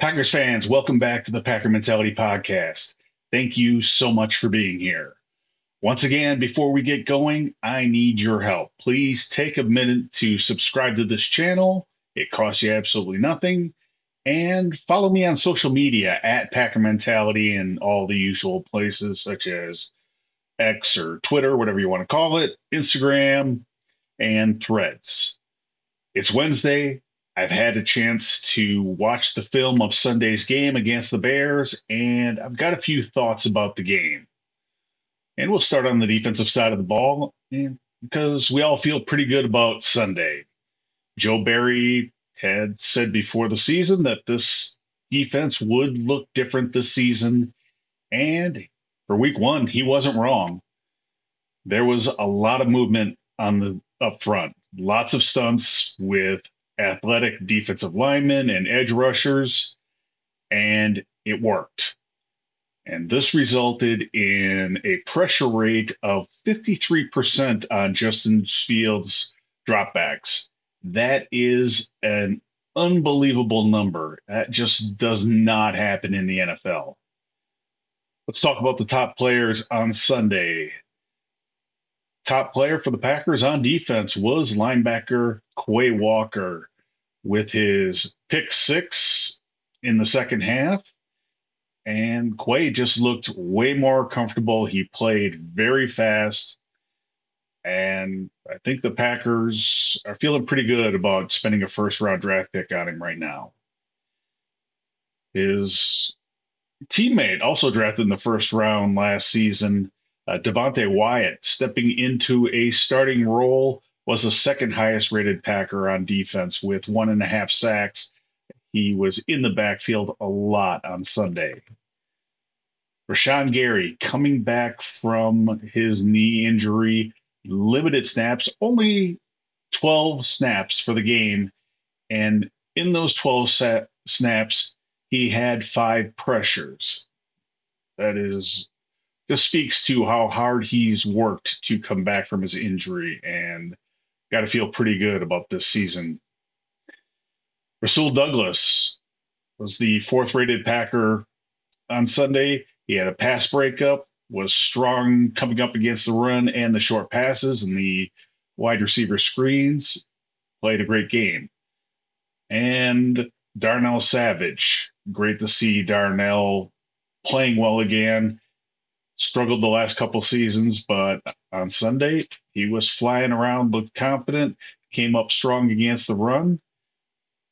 Packers fans, welcome back to the Packer Mentality Podcast. Thank you so much for being here. Once again, before we get going, I need your help. Please take a minute to subscribe to this channel. It costs you absolutely nothing. And follow me on social media at Packer Mentality and all the usual places such as X or Twitter, whatever you want to call it, Instagram, and Threads. It's Wednesday. I've had a chance to watch the film of Sunday's game against the Bears, and I've got a few thoughts about the game. And we'll start on the defensive side of the ball, because we all feel pretty good about Sunday. Joe Barry had said before the season that this defense would look different this season, and for week one, he wasn't wrong. There was a lot of movement on the up front, lots of stunts with athletic defensive linemen and edge rushers, and it worked. And this resulted in a pressure rate of 53% on Justin Fields' dropbacks. That is an unbelievable number. That just does not happen in the NFL. Let's talk about the top players on Sunday. Top player for the Packers on defense was linebacker Quay Walker with his pick six in the second half. And Quay just looked way more comfortable. He played very fast. And I think the Packers are feeling pretty good about spending a first-round draft pick on him right now. His teammate also drafted in the first round last season, Devontae Wyatt, stepping into a starting role, was the second highest rated Packer on defense with 1.5 sacks. He was in the backfield a lot on Sunday. Rashawn Gary, coming back from his knee injury, limited snaps, only 12 snaps for the game. And in those 12 snaps, he had 5 pressures. That is... This speaks to how hard he's worked to come back from his injury, and got to feel pretty good about this season. Rasul Douglas was the 4th-rated Packer on Sunday. He had a pass breakup, was strong coming up against the run and the short passes and the wide receiver screens, played a great game. And Darnell Savage, great to see Darnell playing well again. Struggled the last couple seasons, but on Sunday, he was flying around, looked confident, came up strong against the run,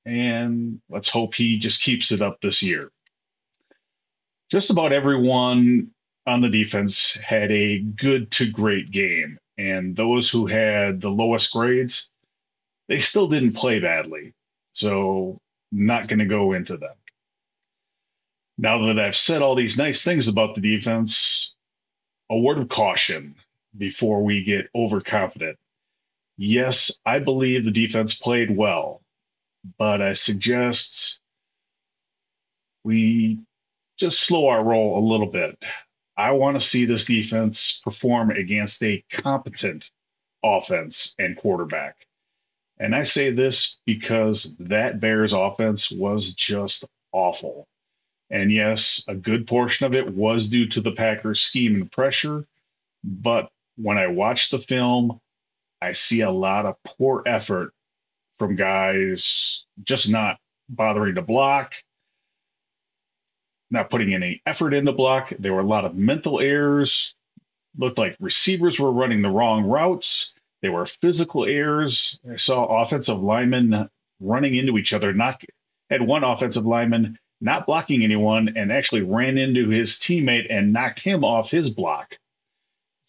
and let's hope he just keeps it up this year. Just about everyone on the defense had a good to great game, and those who had the lowest grades, they still didn't play badly, so not going to go into them. Now that I've said all these nice things about the defense, a word of caution before we get overconfident. Yes, I believe the defense played well, but I suggest we just slow our roll a little bit. I want to see this defense perform against a competent offense and quarterback. And I say this because that Bears offense was just awful. And yes, a good portion of it was due to the Packers' scheme and pressure. But when I watch the film, I see a lot of poor effort from guys just not bothering to block, not putting any effort into block. There were a lot of mental errors. Looked like receivers were running the wrong routes. There were physical errors. I saw offensive linemen running into each other. Had one offensive lineman not blocking anyone, and actually ran into his teammate and knocked him off his block.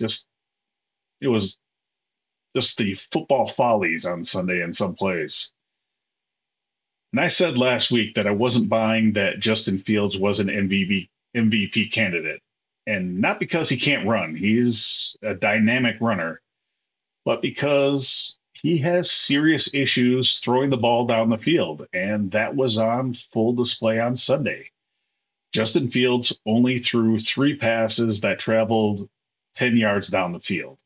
It was just the football follies on Sunday in some plays. And I said last week that I wasn't buying that Justin Fields was an MVP candidate. And not because he can't run. He's a dynamic runner. But because he has serious issues throwing the ball down the field, and that was on full display on Sunday. Justin Fields only threw 3 passes that traveled 10 yards down the field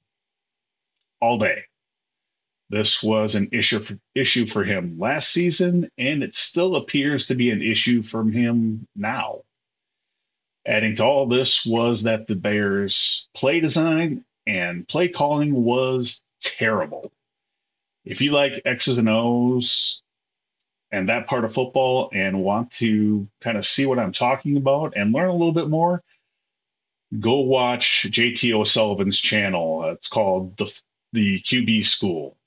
all day. This was an issue for him last season, and it still appears to be an issue for him now. Adding to all this was that the Bears' play design and play calling was terrible. If you like X's and O's and that part of football and want to kind of see what I'm talking about and learn a little bit more, go watch JT O'Sullivan's channel. It's called the QB School.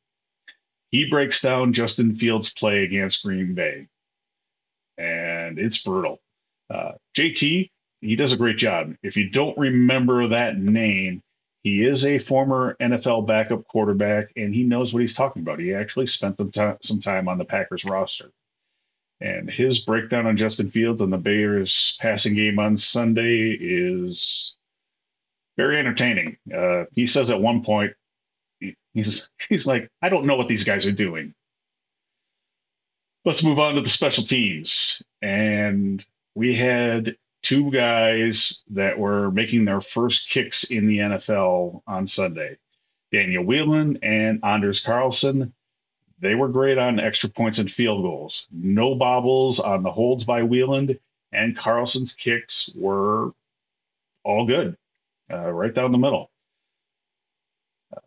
He breaks down Justin Fields' play against Green Bay, and it's brutal. JT, he does a great job. If you don't remember that name, he is a former NFL backup quarterback, and he knows what he's talking about. He actually spent some time on the Packers roster. And his breakdown on Justin Fields and the Bears' passing game on Sunday is very entertaining. He says at one point, he's like, I don't know what these guys are doing. Let's move on to the special teams. And we had two guys that were making their first kicks in the NFL on Sunday, Daniel Whelan and Anders Carlson. They were great on extra points and field goals. No bobbles on the holds by Whelan, and Carlson's kicks were all good, right down the middle.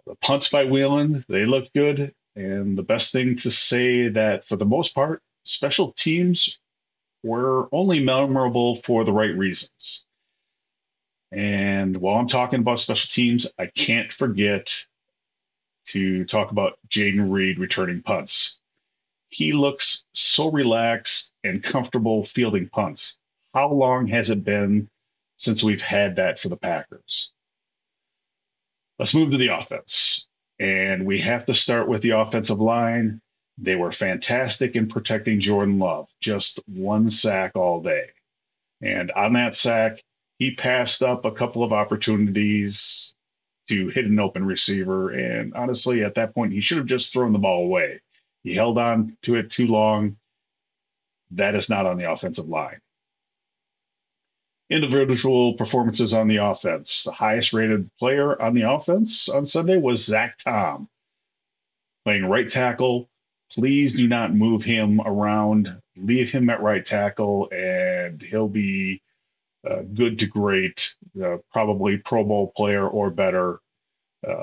The punts by Whelan, they looked good. And the best thing to say that for the most part, special teams were only memorable for the right reasons. And while I'm talking about special teams, I can't forget to talk about Jayden Reed returning punts. He looks so relaxed and comfortable fielding punts. How long has it been since we've had that for the Packers? Let's move to the offense. And we have to start with the offensive line. They were fantastic in protecting Jordan Love. Just one sack all day. And on that sack, he passed up a couple of opportunities to hit an open receiver. And honestly, at that point, he should have just thrown the ball away. He held on to it too long. That is not on the offensive line. Individual performances on the offense. The highest rated player on the offense on Sunday was Zach Tom, playing right tackle. Please do not move him around. Leave him at right tackle, and he'll be good to great, probably Pro Bowl player or better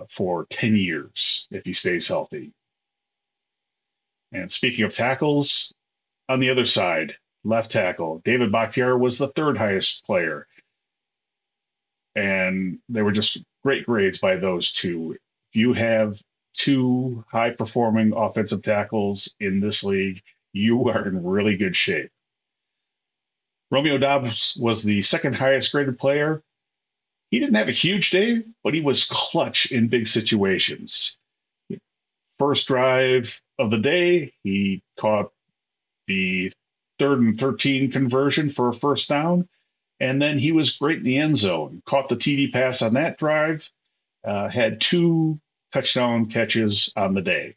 for 10 years if he stays healthy. And speaking of tackles, on the other side, left tackle, David Bakhtiar was the third highest player. And they were just great grades by those two. If you have two high-performing offensive tackles in this league, you are in really good shape. Romeo Doubs was the second highest-graded player. He didn't have a huge day, but he was clutch in big situations. First drive of the day, he caught the 3rd and 13 conversion for a first down, and then he was great in the end zone. Caught the TD pass on that drive, had two touchdown catches on the day.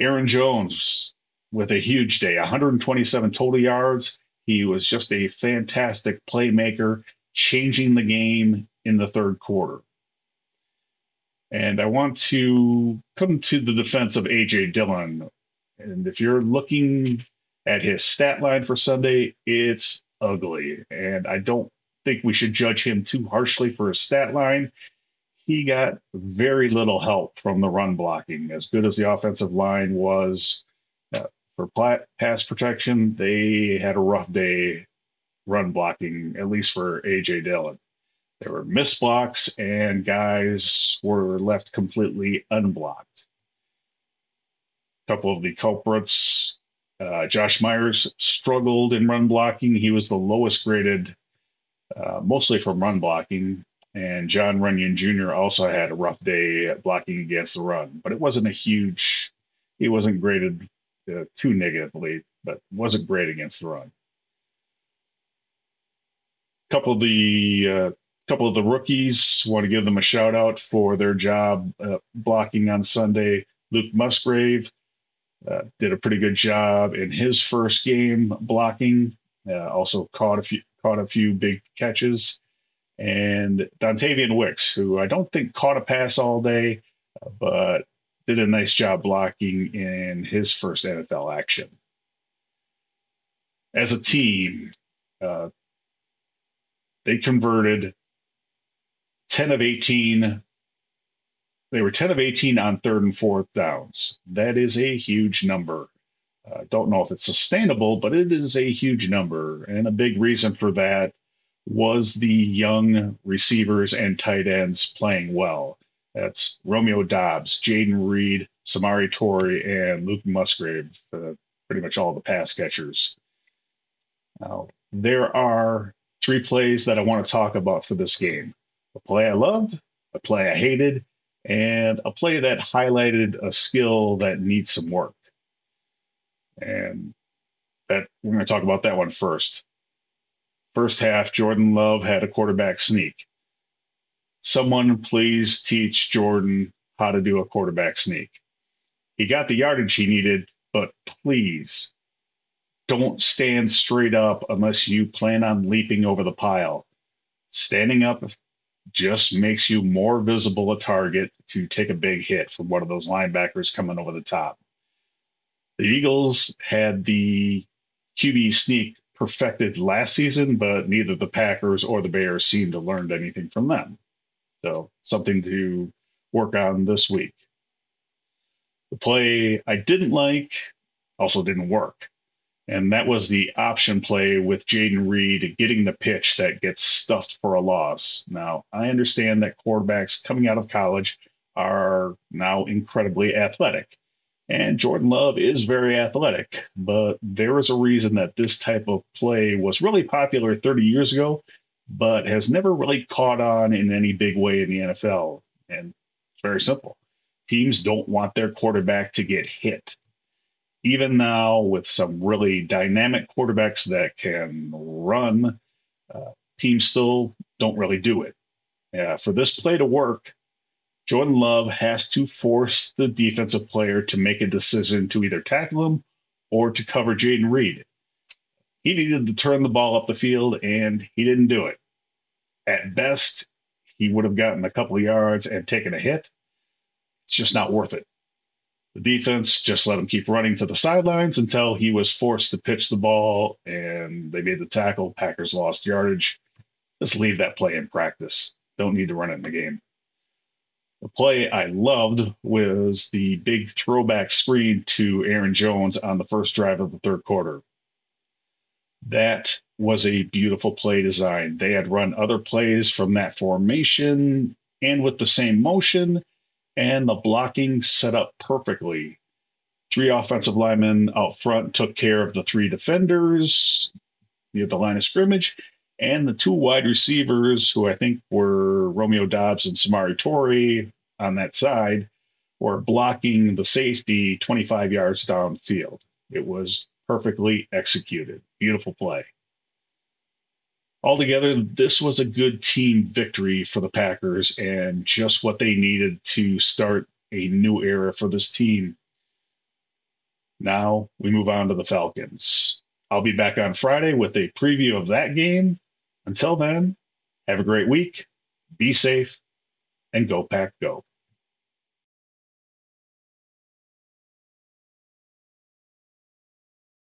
Aaron Jones with a huge day, 127 total yards. He was just a fantastic playmaker, changing the game in the third quarter. And I want to come to the defense of A.J. Dillon. And if you're looking at his stat line for Sunday, it's ugly. And I don't think we should judge him too harshly for his stat line. He got very little help from the run blocking. As good as the offensive line was for pass protection, they had a rough day run blocking, at least for A.J. Dillon. There were missed blocks, and guys were left completely unblocked. A couple of the culprits, Josh Myers struggled in run blocking. He was the lowest graded, mostly from run blocking. And John Runyan Jr. also had a rough day blocking against the run, but it wasn't a huge, he wasn't graded too negatively, but wasn't great against the run. Couple of the rookies, want to give them a shout out for their job blocking on Sunday. Luke Musgrave did a pretty good job in his first game blocking. Also caught a few big catches. And Dontayvion Wicks, who I don't think caught a pass all day, but did a nice job blocking in his first NFL action. As a team, they converted 10 of 18. They were 10 of 18 on third and fourth downs. That is a huge number. Don't know if it's sustainable, but it is a huge number. And a big reason for that was the young receivers and tight ends playing well. That's Romeo Doubs, Jayden Reed, Samari Torrey, and Luke Musgrave, pretty much all the pass catchers. Now, there are three plays that I want to talk about for this game. A play I loved, a play I hated, and a play that highlighted a skill that needs some work. And that we're going to talk about that one first. First half, Jordan Love had a quarterback sneak. Someone please teach Jordan how to do a quarterback sneak. He got the yardage he needed, but please don't stand straight up unless you plan on leaping over the pile. Standing up just makes you more visible a target to take a big hit from one of those linebackers coming over the top. The Eagles had the QB sneak perfected last season, but neither the Packers or the Bears seemed to learn anything from them. So something to work on this week. The play I didn't like also didn't work. And that was the option play with Jayden Reed getting the pitch that gets stuffed for a loss. Now, I understand that quarterbacks coming out of college are now incredibly athletic. And Jordan Love is very athletic, but there is a reason that this type of play was really popular 30 years ago, but has never really caught on in any big way in the NFL. And it's very simple. Teams don't want their quarterback to get hit. Even now, with some really dynamic quarterbacks that can run, teams still don't really do it. For this play to work, Jordan Love has to force the defensive player to make a decision to either tackle him or to cover Jayden Reed. He needed to turn the ball up the field, and he didn't do it. At best, he would have gotten a couple of yards and taken a hit. It's just not worth it. The defense just let him keep running to the sidelines until he was forced to pitch the ball, and they made the tackle. Packers lost yardage. Just leave that play in practice. Don't need to run it in the game. The play I loved was the big throwback screen to Aaron Jones on the first drive of the third quarter. That was a beautiful play design. They had run other plays from that formation and with the same motion, and the blocking set up perfectly. Three offensive linemen out front took care of the three defenders near the line of scrimmage, and the two wide receivers, who I think were Romeo Doubs and Samari Torrey on that side, were blocking the safety 25 yards downfield. It was perfectly executed. Beautiful play. Altogether, this was a good team victory for the Packers and just what they needed to start a new era for this team. Now we move on to the Falcons. I'll be back on Friday with a preview of that game. Until then, have a great week, be safe, and go Pack Go.